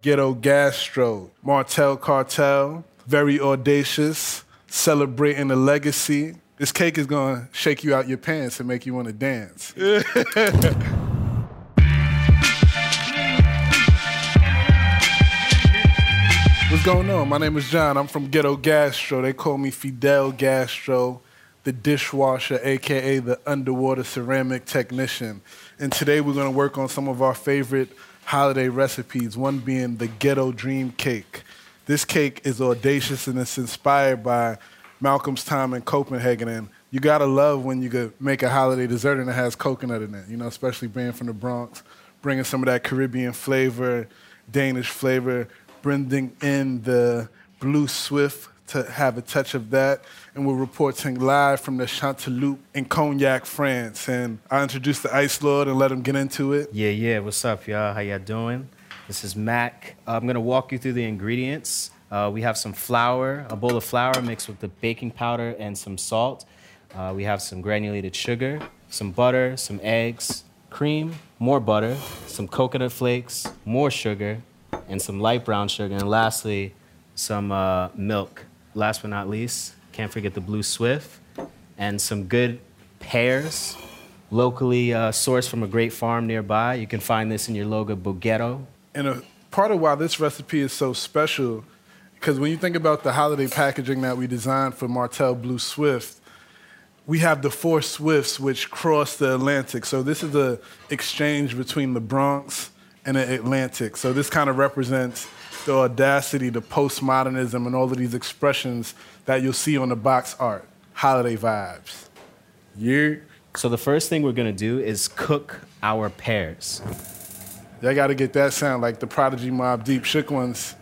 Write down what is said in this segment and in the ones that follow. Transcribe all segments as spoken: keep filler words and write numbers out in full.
Ghetto Gastro, Martel Cartel, very audacious, celebrating the legacy. This cake is gonna shake you out your pants and make you wanna dance. What's going on? My name is John. I'm from Ghetto Gastro. They call me Fidel Gastro, the dishwasher, A K A the underwater ceramic technician. And today we're gonna work on some of our favorite holiday recipes, one being the Ghetto Dream Cake. This cake is audacious and it's inspired by Malcolm's time in Copenhagen, and you gotta love when you could make a holiday dessert and it has coconut in it, you know, especially being from the Bronx, bringing some of that Caribbean flavor, Danish flavor, bringing in the Blue Swift to have a touch of that. And we're reporting live from the Chanteloup in Cognac, France. And I introduced the Ice Lord and let him get into it. Yeah, yeah, what's up, y'all? How y'all doing? This is Mac. Uh, I'm gonna walk you through the ingredients. Uh, we have some flour, a bowl of flour mixed with the baking powder and some salt. Uh, we have some granulated sugar, some butter, some eggs, cream, more butter, some coconut flakes, more sugar, and some light brown sugar. And lastly, some uh, milk. Last but not least, can't forget the Blue Swift and some good pears, locally uh, sourced from a great farm nearby. You can find this in your local Bughetto. And a part of why this recipe is so special, because when you think about the holiday packaging that we designed for Martel Blue Swift, we have the four Swifts which cross the Atlantic. So this is an exchange between the Bronx and the Atlantic. So this kind of represents the audacity, the postmodernism, and all of these expressions that you'll see on the box art. Holiday vibes. Yeah. So the first thing we're going to do is cook our pears. Y'all got to get that sound like the Prodigy Mob Deep shook ones.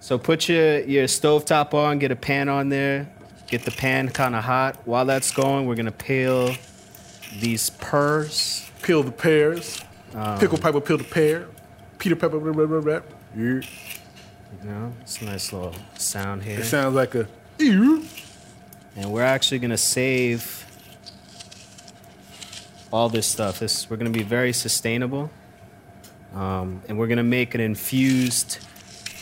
So put your, your stovetop on, get a pan on there, get the pan kind of hot. While that's going, we're going to peel these pears. Peel the pears. Um, Pickle Piper, peel the pear. Peter Pepper, rap, rap, rap. Yeah. You know, it's a nice little sound here. It sounds like a... And we're actually going to save all this stuff. This, we're going to be very sustainable. Um, and we're going to make an infused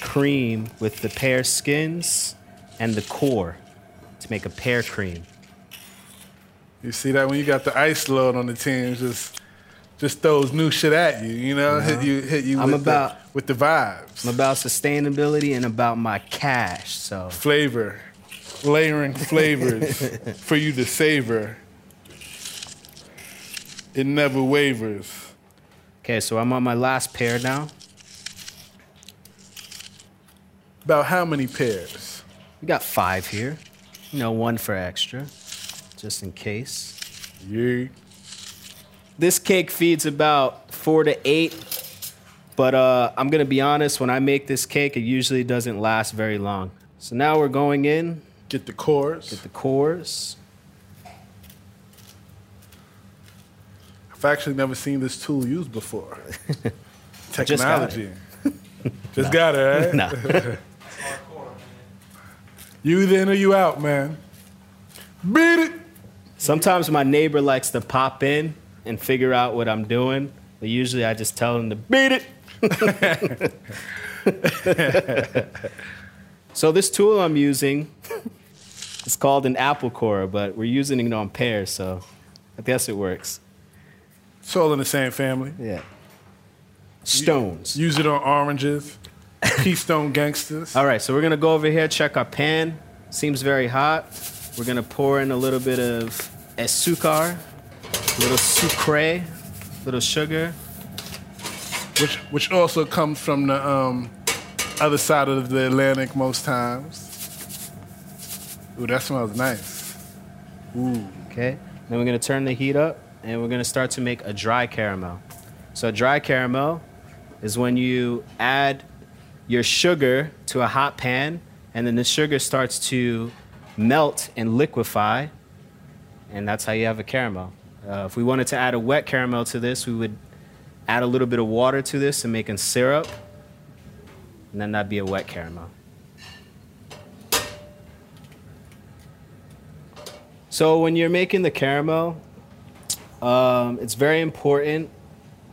cream with the pear skins and the core to make a pear cream. You see that when you got the Ice Load on the team, just just throws new shit at you, you know, uh-huh. hit you hit you with, about, the, with the vibes. I'm about sustainability and about my cash, so. Flavor, layering flavors for you to savor. It never wavers. Okay, so I'm on my last pear now. About how many pears? We got five here. You know, one for extra, just in case. Yeah. This cake feeds about four to eight, but uh, I'm gonna be honest, when I make this cake, it usually doesn't last very long. So now we're going in. Get the cores. Get the cores. I've actually never seen this tool used before. Technology. Just got it, nah. Got it right? Nah. You in or you out, man. Beat it! Sometimes my neighbor likes to pop in and figure out what I'm doing, but usually I just tell him to beat it. So this tool I'm using, it's called an apple core, but we're using it on pears, so I guess it works. It's all in the same family. Yeah. Stones. Use it on oranges. Keystone gangsters. All right, so we're going to go over here, check our pan. Seems very hot. We're going to pour in a little bit of azúcar, a little sucre, little sugar. Which which also comes from the um, other side of the Atlantic most times. Ooh, that smells nice. Ooh. Okay, then we're going to turn the heat up, and we're going to start to make a dry caramel. So dry caramel is when you add your sugar to a hot pan, and then the sugar starts to melt and liquefy, and that's how you have a caramel. Uh, if we wanted to add a wet caramel to this, we would add a little bit of water to this and make a syrup, and then that'd be a wet caramel. So when you're making the caramel, um, it's very important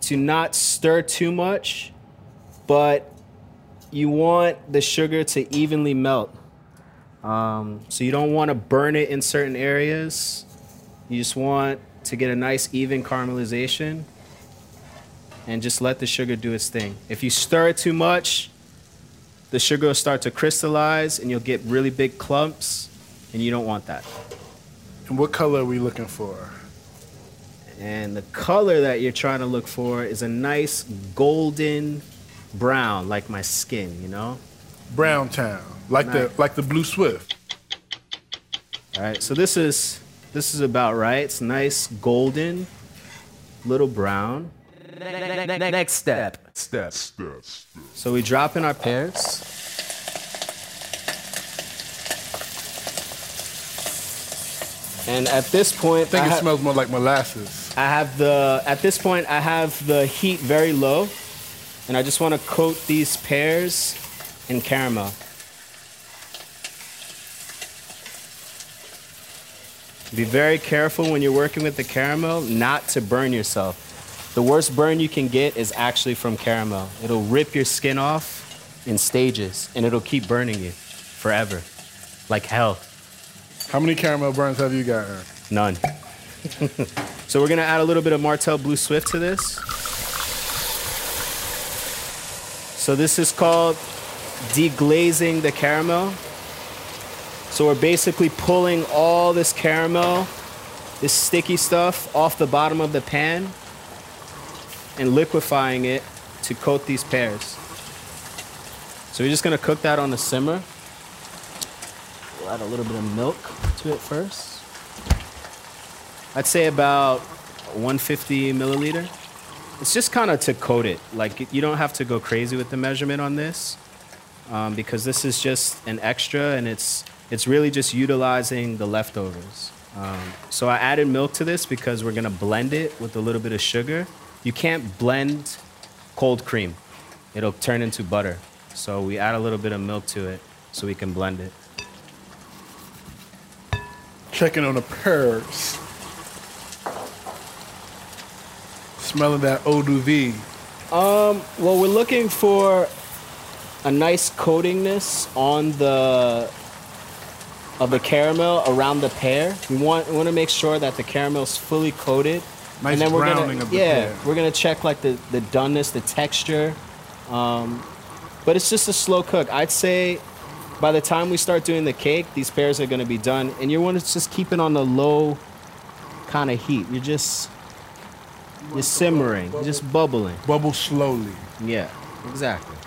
to not stir too much but you want the sugar to evenly melt. Um, so you don't want to burn it in certain areas. You just want to get a nice even caramelization and just let the sugar do its thing. If you stir it too much, the sugar will start to crystallize and you'll get really big clumps, and you don't want that. And what color are we looking for? And the color that you're trying to look for is a nice golden brown, like my skin, you know? Brown town, like nice. the like the Blue Swift. All right, so this is this is about right. It's nice golden, little brown. Next step. Step. Step. Step. So we drop in our pears. And at this point, I think I it smells more like molasses. I have the at this point I have the heat very low, and I just want to coat these pears in caramel. Be very careful when you're working with the caramel not to burn yourself. The worst burn you can get is actually from caramel. It'll rip your skin off in stages, and it'll keep burning you forever, like hell. How many caramel burns have you got? None. So we're gonna add a little bit of Martel Blue Swift to this. So this is called deglazing the caramel. So we're basically pulling all this caramel, this sticky stuff, off the bottom of the pan and liquefying it to coat these pears. So we're just gonna cook that on the simmer. We'll add a little bit of milk to it first. I'd say about one hundred fifty milliliter. It's just kind of to coat it. Like, you don't have to go crazy with the measurement on this um, because this is just an extra, and it's it's really just utilizing the leftovers. Um, so I added milk to this because we're gonna blend it with a little bit of sugar. You can't blend cold cream. It'll turn into butter. So we add a little bit of milk to it so we can blend it. Checking on the pears. Smelling that eau de vie. Um, well, we're looking for a nice coatingness on the, of the caramel around the pear. We want, we want to make sure that the caramel's fully coated. Nice, and then we're gonna, of the yeah, pear. We're gonna check like the, the doneness, the texture, um, but it's just a slow cook. I'd say by the time we start doing the cake, these pears are gonna be done, and you want to just keep it on the low kind of heat. You're just you you're simmering, bubble, bubble. You're just bubbling. Bubble slowly. Yeah, exactly.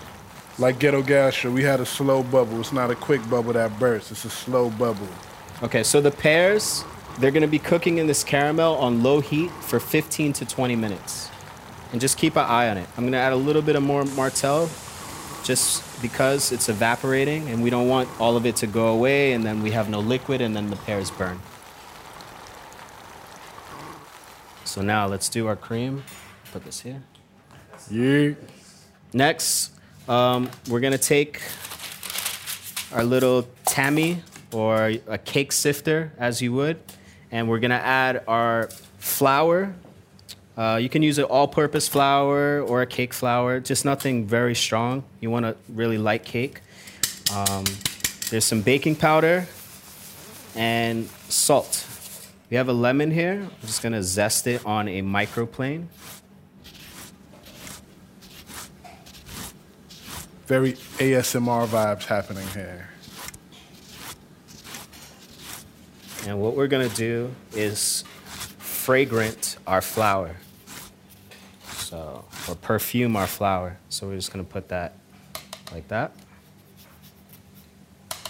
Like Ghetto Gastro, we had a slow bubble. It's not a quick bubble that bursts. It's a slow bubble. Okay, so the pears. They're gonna be cooking in this caramel on low heat for fifteen to twenty minutes. And just keep an eye on it. I'm gonna add a little bit of more Martel just because it's evaporating and we don't want all of it to go away and then we have no liquid and then the pears burn. So now let's do our cream. Put this here. Yeah. Next, um, we're gonna take our little tammy or a cake sifter, as you would. And we're gonna add our flour. Uh, you can use an all-purpose flour or a cake flour, just nothing very strong. You want a really light cake. Um, there's some baking powder and salt. We have a lemon here. I'm just gonna zest it on a microplane. Very A S M R vibes happening here. And what we're gonna do is fragrant our flour, so, or perfume our flour. So we're just gonna put that like that.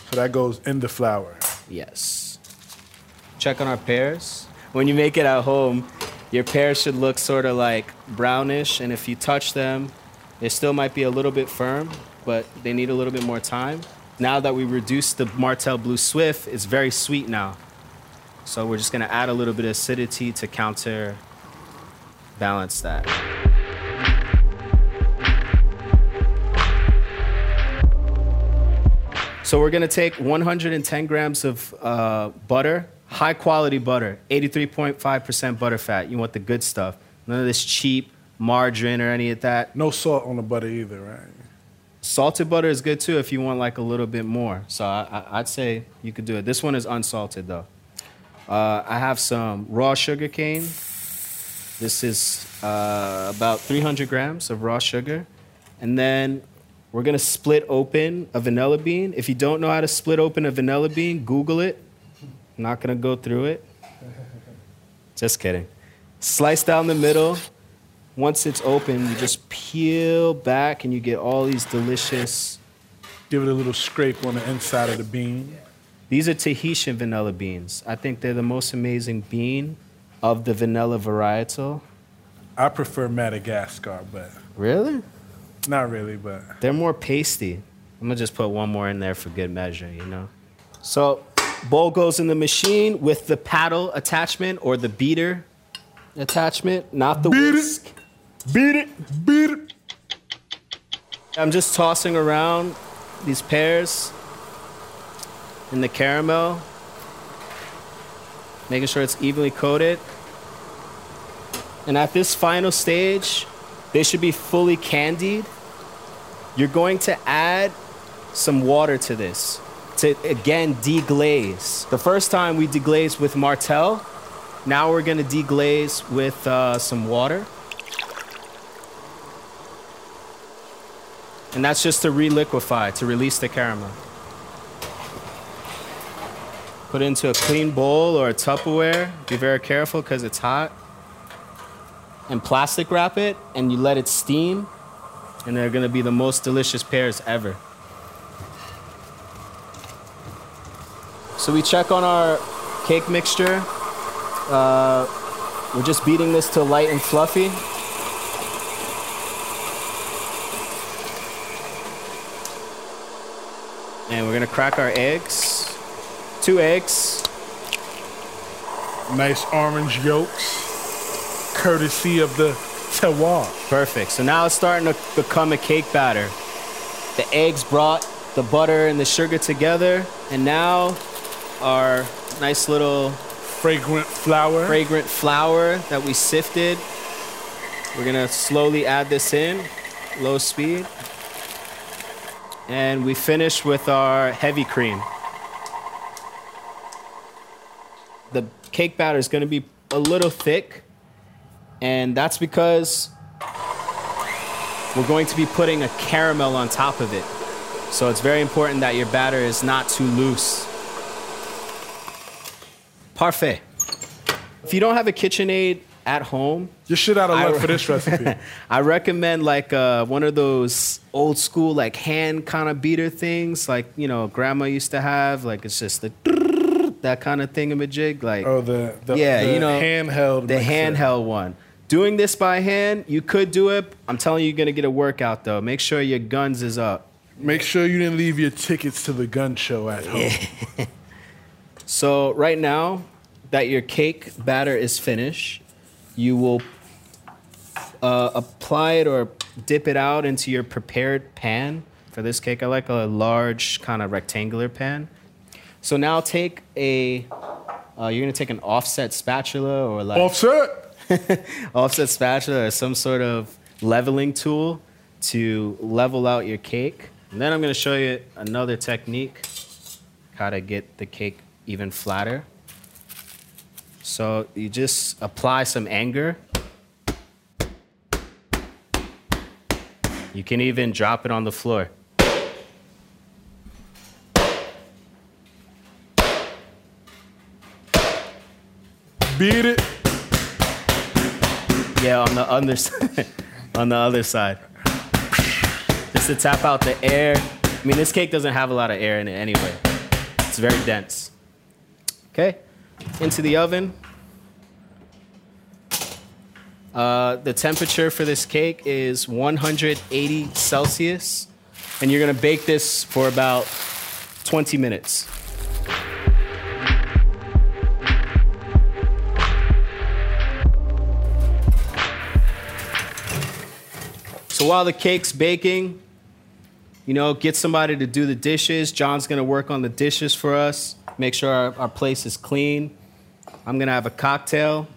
So that goes in the flour? Yes. Check on our pears. When you make it at home, your pears should look sort of like brownish, and if you touch them, they still might be a little bit firm, but they need a little bit more time. Now that we reduced the Martel Blue Swift, it's very sweet now. So we're just gonna add a little bit of acidity to counter balance that. So we're gonna take one hundred ten grams of uh, butter, high quality butter, eighty-three point five percent butter fat. You want the good stuff. None of this cheap margarine or any of that. No salt on the butter either, right? Salted butter is good too if you want like a little bit more. So I, I, I'd say you could do it. This one is unsalted though. Uh, I have some raw sugar cane. This is uh, about three hundred grams of raw sugar. And then we're gonna split open a vanilla bean. If you don't know how to split open a vanilla bean, Google it. I'm not gonna go through it. Just kidding. Slice down the middle. Once it's open, you just peel back and you get all these delicious... Give it a little scrape on the inside of the bean. These are Tahitian vanilla beans. I think they're the most amazing bean of the vanilla varietal. I prefer Madagascar, but... Really? Not really, but... They're more pasty. I'm gonna just put one more in there for good measure, you know? So, bowl goes in the machine with the paddle attachment or the beater attachment, not the whisk. Beat it, beat it. I'm just tossing around these pears in the caramel, making sure it's evenly coated. And at this final stage, they should be fully candied. You're going to add some water to this to, again, deglaze. The first time we deglazed with Martel, now we're gonna deglaze with uh, some water. And that's just to re-liquefy, to release the caramel. Put it into a clean bowl or a Tupperware. Be very careful because it's hot. And plastic wrap it and you let it steam. And they're gonna be the most delicious pears ever. So we check on our cake mixture. Uh, we're just beating this till light and fluffy. And we're gonna crack our eggs. Two eggs. Nice orange yolks, courtesy of the terroir. Perfect, so now it's starting to become a cake batter. The eggs brought the butter and the sugar together, and now our nice little Fragrant flour. Fragrant flour that we sifted. We're gonna slowly add this in, low speed. And we finish with our heavy cream. The cake batter is gonna be a little thick, and that's because we're going to be putting a caramel on top of it. So it's very important that your batter is not too loose. Parfait. If you don't have a KitchenAid at home... You're shit out of luck re- for this recipe. I recommend like uh, one of those old school like hand kind of beater things like, you know, grandma used to have. Like it's just the... That kind of thingamajig. Like, oh, the, the, yeah, the you know, handheld. The handheld it. one. Doing this by hand, you could do it. I'm telling you, you're going to get a workout though. Make sure your guns is up. Make sure you didn't leave your tickets to the gun show at home. So right now that your cake batter is finished, you will uh, apply it or dip it out into your prepared pan. For this cake, I like a large kind of rectangular pan. So now take a, uh, you're gonna take an offset spatula or like- Offset? offset spatula or some sort of leveling tool to level out your cake. And then I'm gonna show you another technique, how to get the cake even flatter. So you just apply some anger. You can even drop it on the floor. Beat it. Yeah, on the other side. on the other side. Just to tap out the air. I mean, this cake doesn't have a lot of air in it anyway. It's very dense. Okay, into the oven. Uh, the temperature for this cake is one hundred eighty Celsius, and you're gonna bake this for about twenty minutes. So while the cake's baking, you know, get somebody to do the dishes. John's gonna work on the dishes for us. Make sure our, our place is clean. I'm gonna have a cocktail,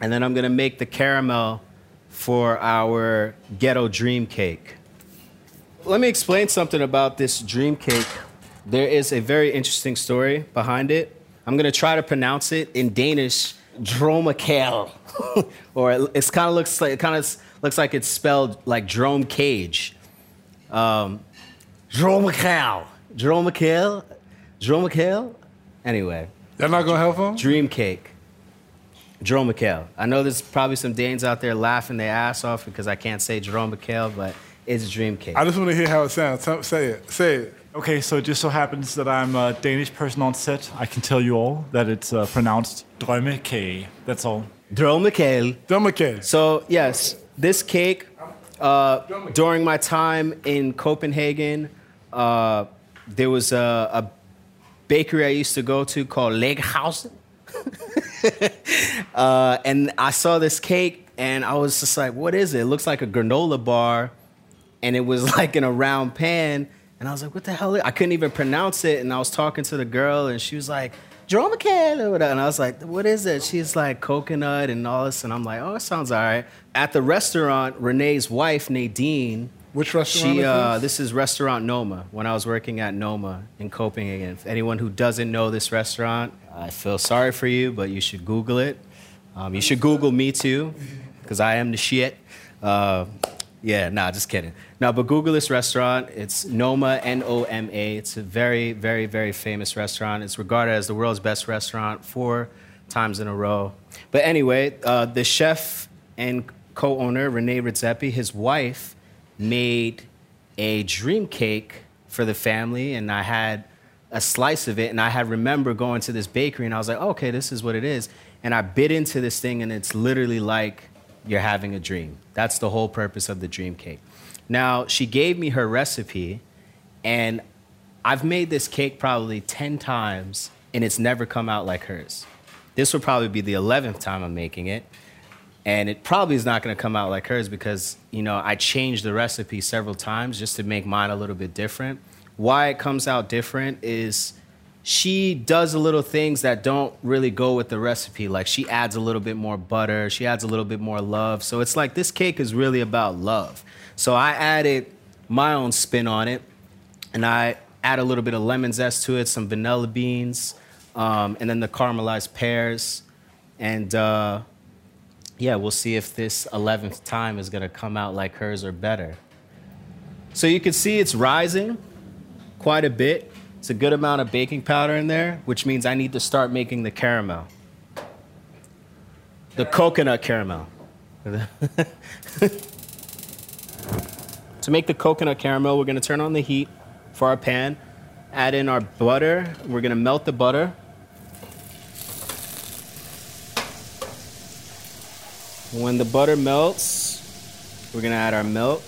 and then I'm gonna make the caramel for our ghetto dream cake. Let me explain something about this dream cake. There is a very interesting story behind it. I'm going to try to pronounce it in Danish, drømmekage. Or it it's kind of looks like it kind of looks like it's spelled like drømmekage. Um drømmekage. Drømmekage. Drømmekage. Anyway. That's not going to help him? Dream cake. Drømmekage. I know there's probably some Danes out there laughing their ass off because I can't say drømmekage, but it's dream cake. I just want to hear how it sounds. Say it. Say it. Okay, so it just so happens that I'm a Danish person on set. I can tell you all that it's uh, pronounced drømmekage. That's all. Drømmekage. Drømmekage. So, yes, this cake, uh, during my time in Copenhagen, uh, there was a, a bakery I used to go to called Leghausen. uh, and I saw this cake, and I was just like, what is it? It looks like a granola bar, and it was like in a round pan. And I was like, what the hell? I couldn't even pronounce it. And I was talking to the girl, and she was like, drømmekage, or whatever. And I was like, what is it? She's like, coconut and all this. And I'm like, oh, it sounds all right. At the restaurant, René's wife, Nadine. Which restaurant she, is uh, this? This is restaurant Noma, when I was working at Noma in Copenhagen. If anyone who doesn't know this restaurant, I feel sorry for you, but you should Google it. Um, you should Google me, too, because I am the shit. Uh, Yeah, nah, just kidding. Now, but Google this restaurant. It's Noma, N O M A. It's a very, very, very famous restaurant. It's regarded as the world's best restaurant four times in a row. But anyway, uh, the chef and co-owner, René Redzepi, his wife, made a dream cake for the family, and I had a slice of it, and I had remember going to this bakery, and I was like, oh, okay, this is what it is. And I bit into this thing, and it's literally like you're having a dream. That's the whole purpose of the dream cake. Now, she gave me her recipe, and I've made this cake probably ten times, and it's never come out like hers. This will probably be the eleventh time I'm making it, and it probably is not gonna come out like hers because, you know, I changed the recipe several times just to make mine a little bit different. Why it comes out different is she does little things that don't really go with the recipe. Like, she adds a little bit more butter. She adds a little bit more love. So it's like this cake is really about love. So I added my own spin on it, and I add a little bit of lemon zest to it, some vanilla beans, um, and then the caramelized pears. And, uh, yeah, we'll see if this eleventh time is going to come out like hers or better. So you can see it's rising quite a bit. It's a good amount of baking powder in there, which means I need to start making the caramel. The coconut caramel. To make the coconut caramel, we're gonna turn on the heat for our pan, add in our butter. We're gonna melt the butter. When the butter melts, we're gonna add our milk.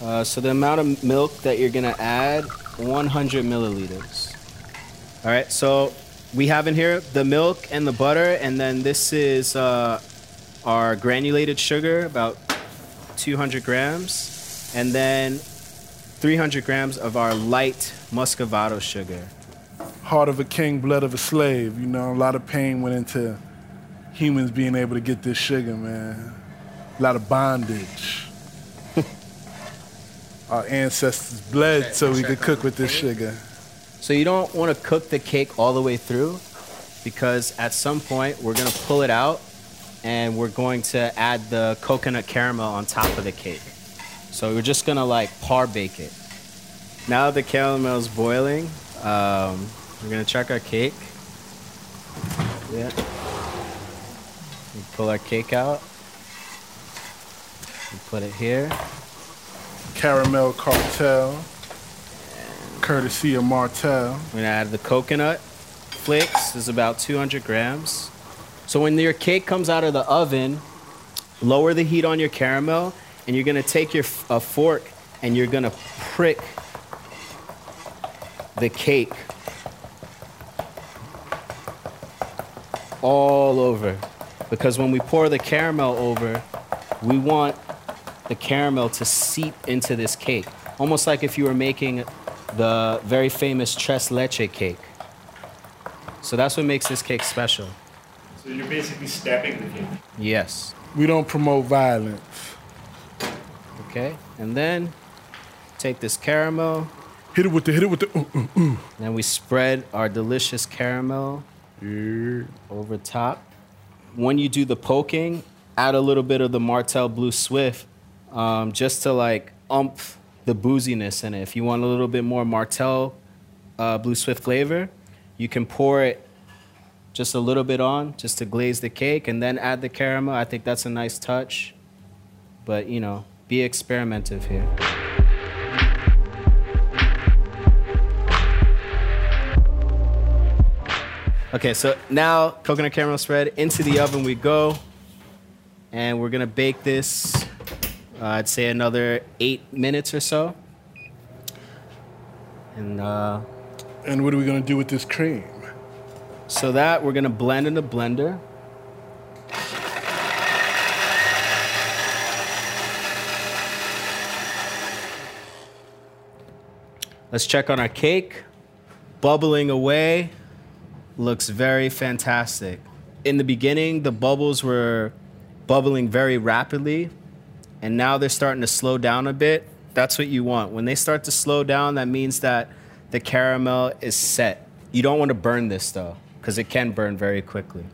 Uh, so the amount of milk that you're gonna add, one hundred milliliters. All right, so we have in here the milk and the butter, and then this is uh, our granulated sugar, about two hundred grams, and then three hundred grams of our light muscovado sugar. Heart of a king, blood of a slave. You know, a lot of pain went into humans being able to get this sugar, man. A lot of bondage. Our ancestors bled so we could cook with this sugar. So you don't want to cook the cake all the way through, because at some point we're going to pull it out and we're going to add the coconut caramel on top of the cake. So we're just going to like par bake it. Now the caramel is boiling, um, we're going to check our cake. Yeah. We pull our cake out. We put it here. Caramel Cartel, courtesy of Martel. We're gonna add the coconut flakes. This is about two hundred grams. So when your cake comes out of the oven, lower the heat on your caramel, and you're gonna take your a fork and you're gonna prick the cake all over. Because when we pour the caramel over, we want the caramel to seep into this cake, almost like if you were making the very famous Tres Leche cake. So that's what makes this cake special. So you're basically stabbing the cake? Yes. We don't promote violence. Okay, and then take this caramel. Hit it with the, hit it with the, ooh, ooh, ooh. Then we spread our delicious caramel yeah. over top. When you do the poking, add a little bit of the Martel Blue Swift um, just to like umph the booziness in it. If you want a little bit more Martel uh, Blue Swift flavor, you can pour it just a little bit on just to glaze the cake and then add the caramel. I think that's a nice touch, but you know, be experimentative here. Okay, so now coconut caramel spread, into the oven we go. And we're gonna bake this, uh, I'd say another eight minutes or so. And uh, and what are we gonna do with this cream? So that we're gonna blend in the blender. Let's check on our cake. Bubbling away. Looks very fantastic. In the beginning, the bubbles were bubbling very rapidly, and now they're starting to slow down a bit. That's what you want. When they start to slow down, that means that the caramel is set. You don't want to burn this, though, because it can burn very quickly.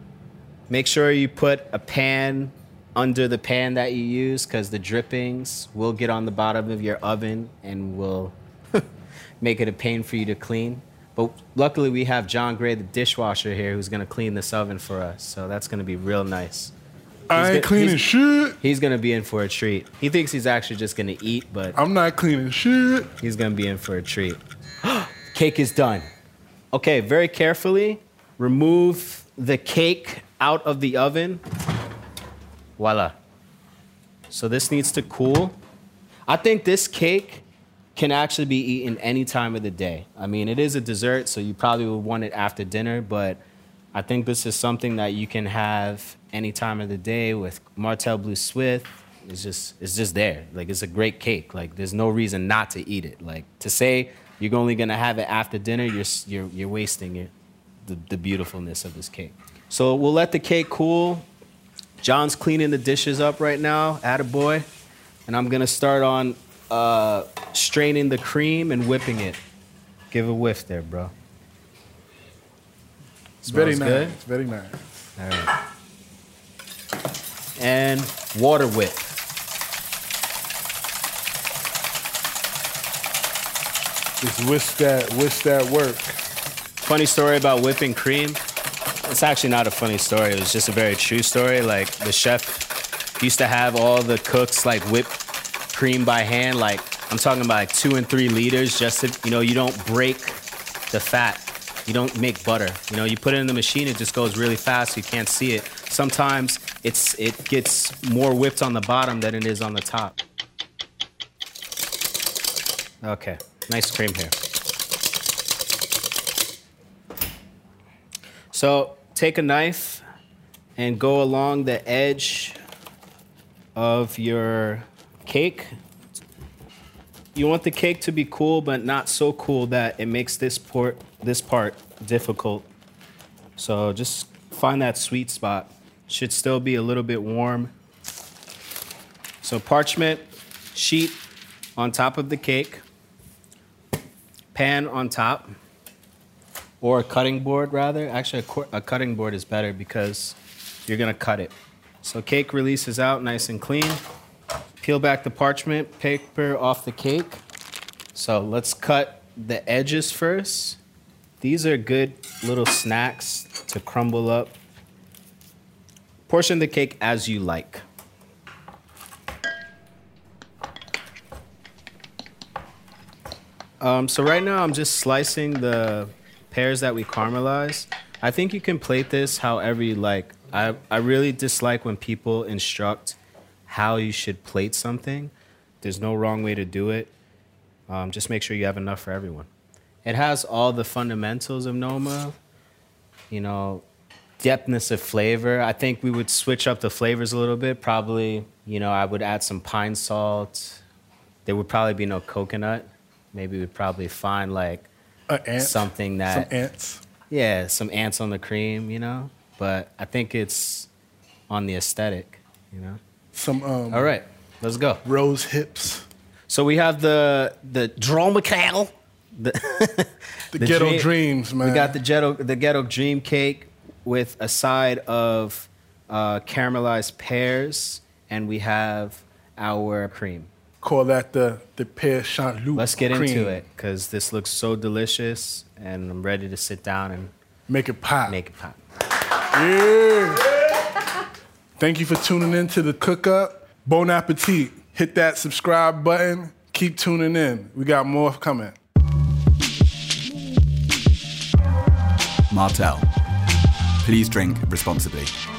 Make sure you put a pan under the pan that you use, because the drippings will get on the bottom of your oven and will make it a pain for you to clean. But luckily, we have John Gray, the dishwasher, here, who's going to clean this oven for us. So that's going to be real nice. He's I ain't gonna, cleaning he's, shit. He's going to be in for a treat. He thinks he's actually just going to eat, but... I'm not cleaning shit. He's going to be in for a treat. Cake is done. Okay, very carefully, remove the cake out of the oven. Voila. So this needs to cool. I think this cake can actually be eaten any time of the day. I mean, it is a dessert, so you probably would want it after dinner, but I think this is something that you can have any time of the day with Martel Blue Swift. It's just, it's just there. Like, it's a great cake. Like, there's no reason not to eat it. Like, to say you're only gonna have it after dinner, you're, you're, you're wasting it, the, the beautifulness of this cake. So we'll let the cake cool. John's cleaning the dishes up right now, attaboy. And I'm gonna start on Uh, straining the cream and whipping it. Give a whiff there, bro. It's very nice. Good. It's very nice. All right. And water whip. Just whisk that, whisk that work. Funny story about whipping cream. It's actually not a funny story. It was just a very true story. Like, the chef used to have all the cooks like whip cream by hand, like I'm talking about like two and three liters just to, you know, you don't break the fat. You don't make butter. You know, you put it in the machine, it just goes really fast, you can't see it. Sometimes it's it gets more whipped on the bottom than it is on the top. Okay, nice cream here. So take a knife and go along the edge of your cake. You want the cake to be cool, but not so cool that it makes this part, this part difficult. So just find that sweet spot. Should still be a little bit warm. So parchment sheet on top of the cake, pan on top, or a cutting board rather. Actually, a, a cutting board is better because you're gonna cut it. So cake releases out nice and clean. Peel back the parchment paper off the cake. So let's cut the edges first. These are good little snacks to crumble up. Portion the cake as you like. Um, so right now I'm just slicing the pears that we caramelized. I think you can plate this however you like. I, I really dislike when people instruct how you should plate something. There's no wrong way to do it. Um, just make sure you have enough for everyone. It has all the fundamentals of Noma, you know, depthness of flavor. I think we would switch up the flavors a little bit. Probably, you know, I would add some pine salt. There would probably be no coconut. Maybe we'd probably find like uh, something that- Some ants. Yeah, some ants on the cream, you know? But I think it's on the aesthetic, you know? Some, um, all right, let's go. Rose hips. So we have the the drømmekage. The, the, the ghetto dream, dreams, man. We got the ghetto, the ghetto dream cake with a side of uh, caramelized pears, and we have our cream. Call that the the pear Chanteloup. Let's get cream. into it, because this looks so delicious, and I'm ready to sit down and make it pop. Make it pop. Yeah. Thank you for tuning in to The Cook Up. Bon appetit. Hit that subscribe button. Keep tuning in. We got more coming. Martel, please drink responsibly.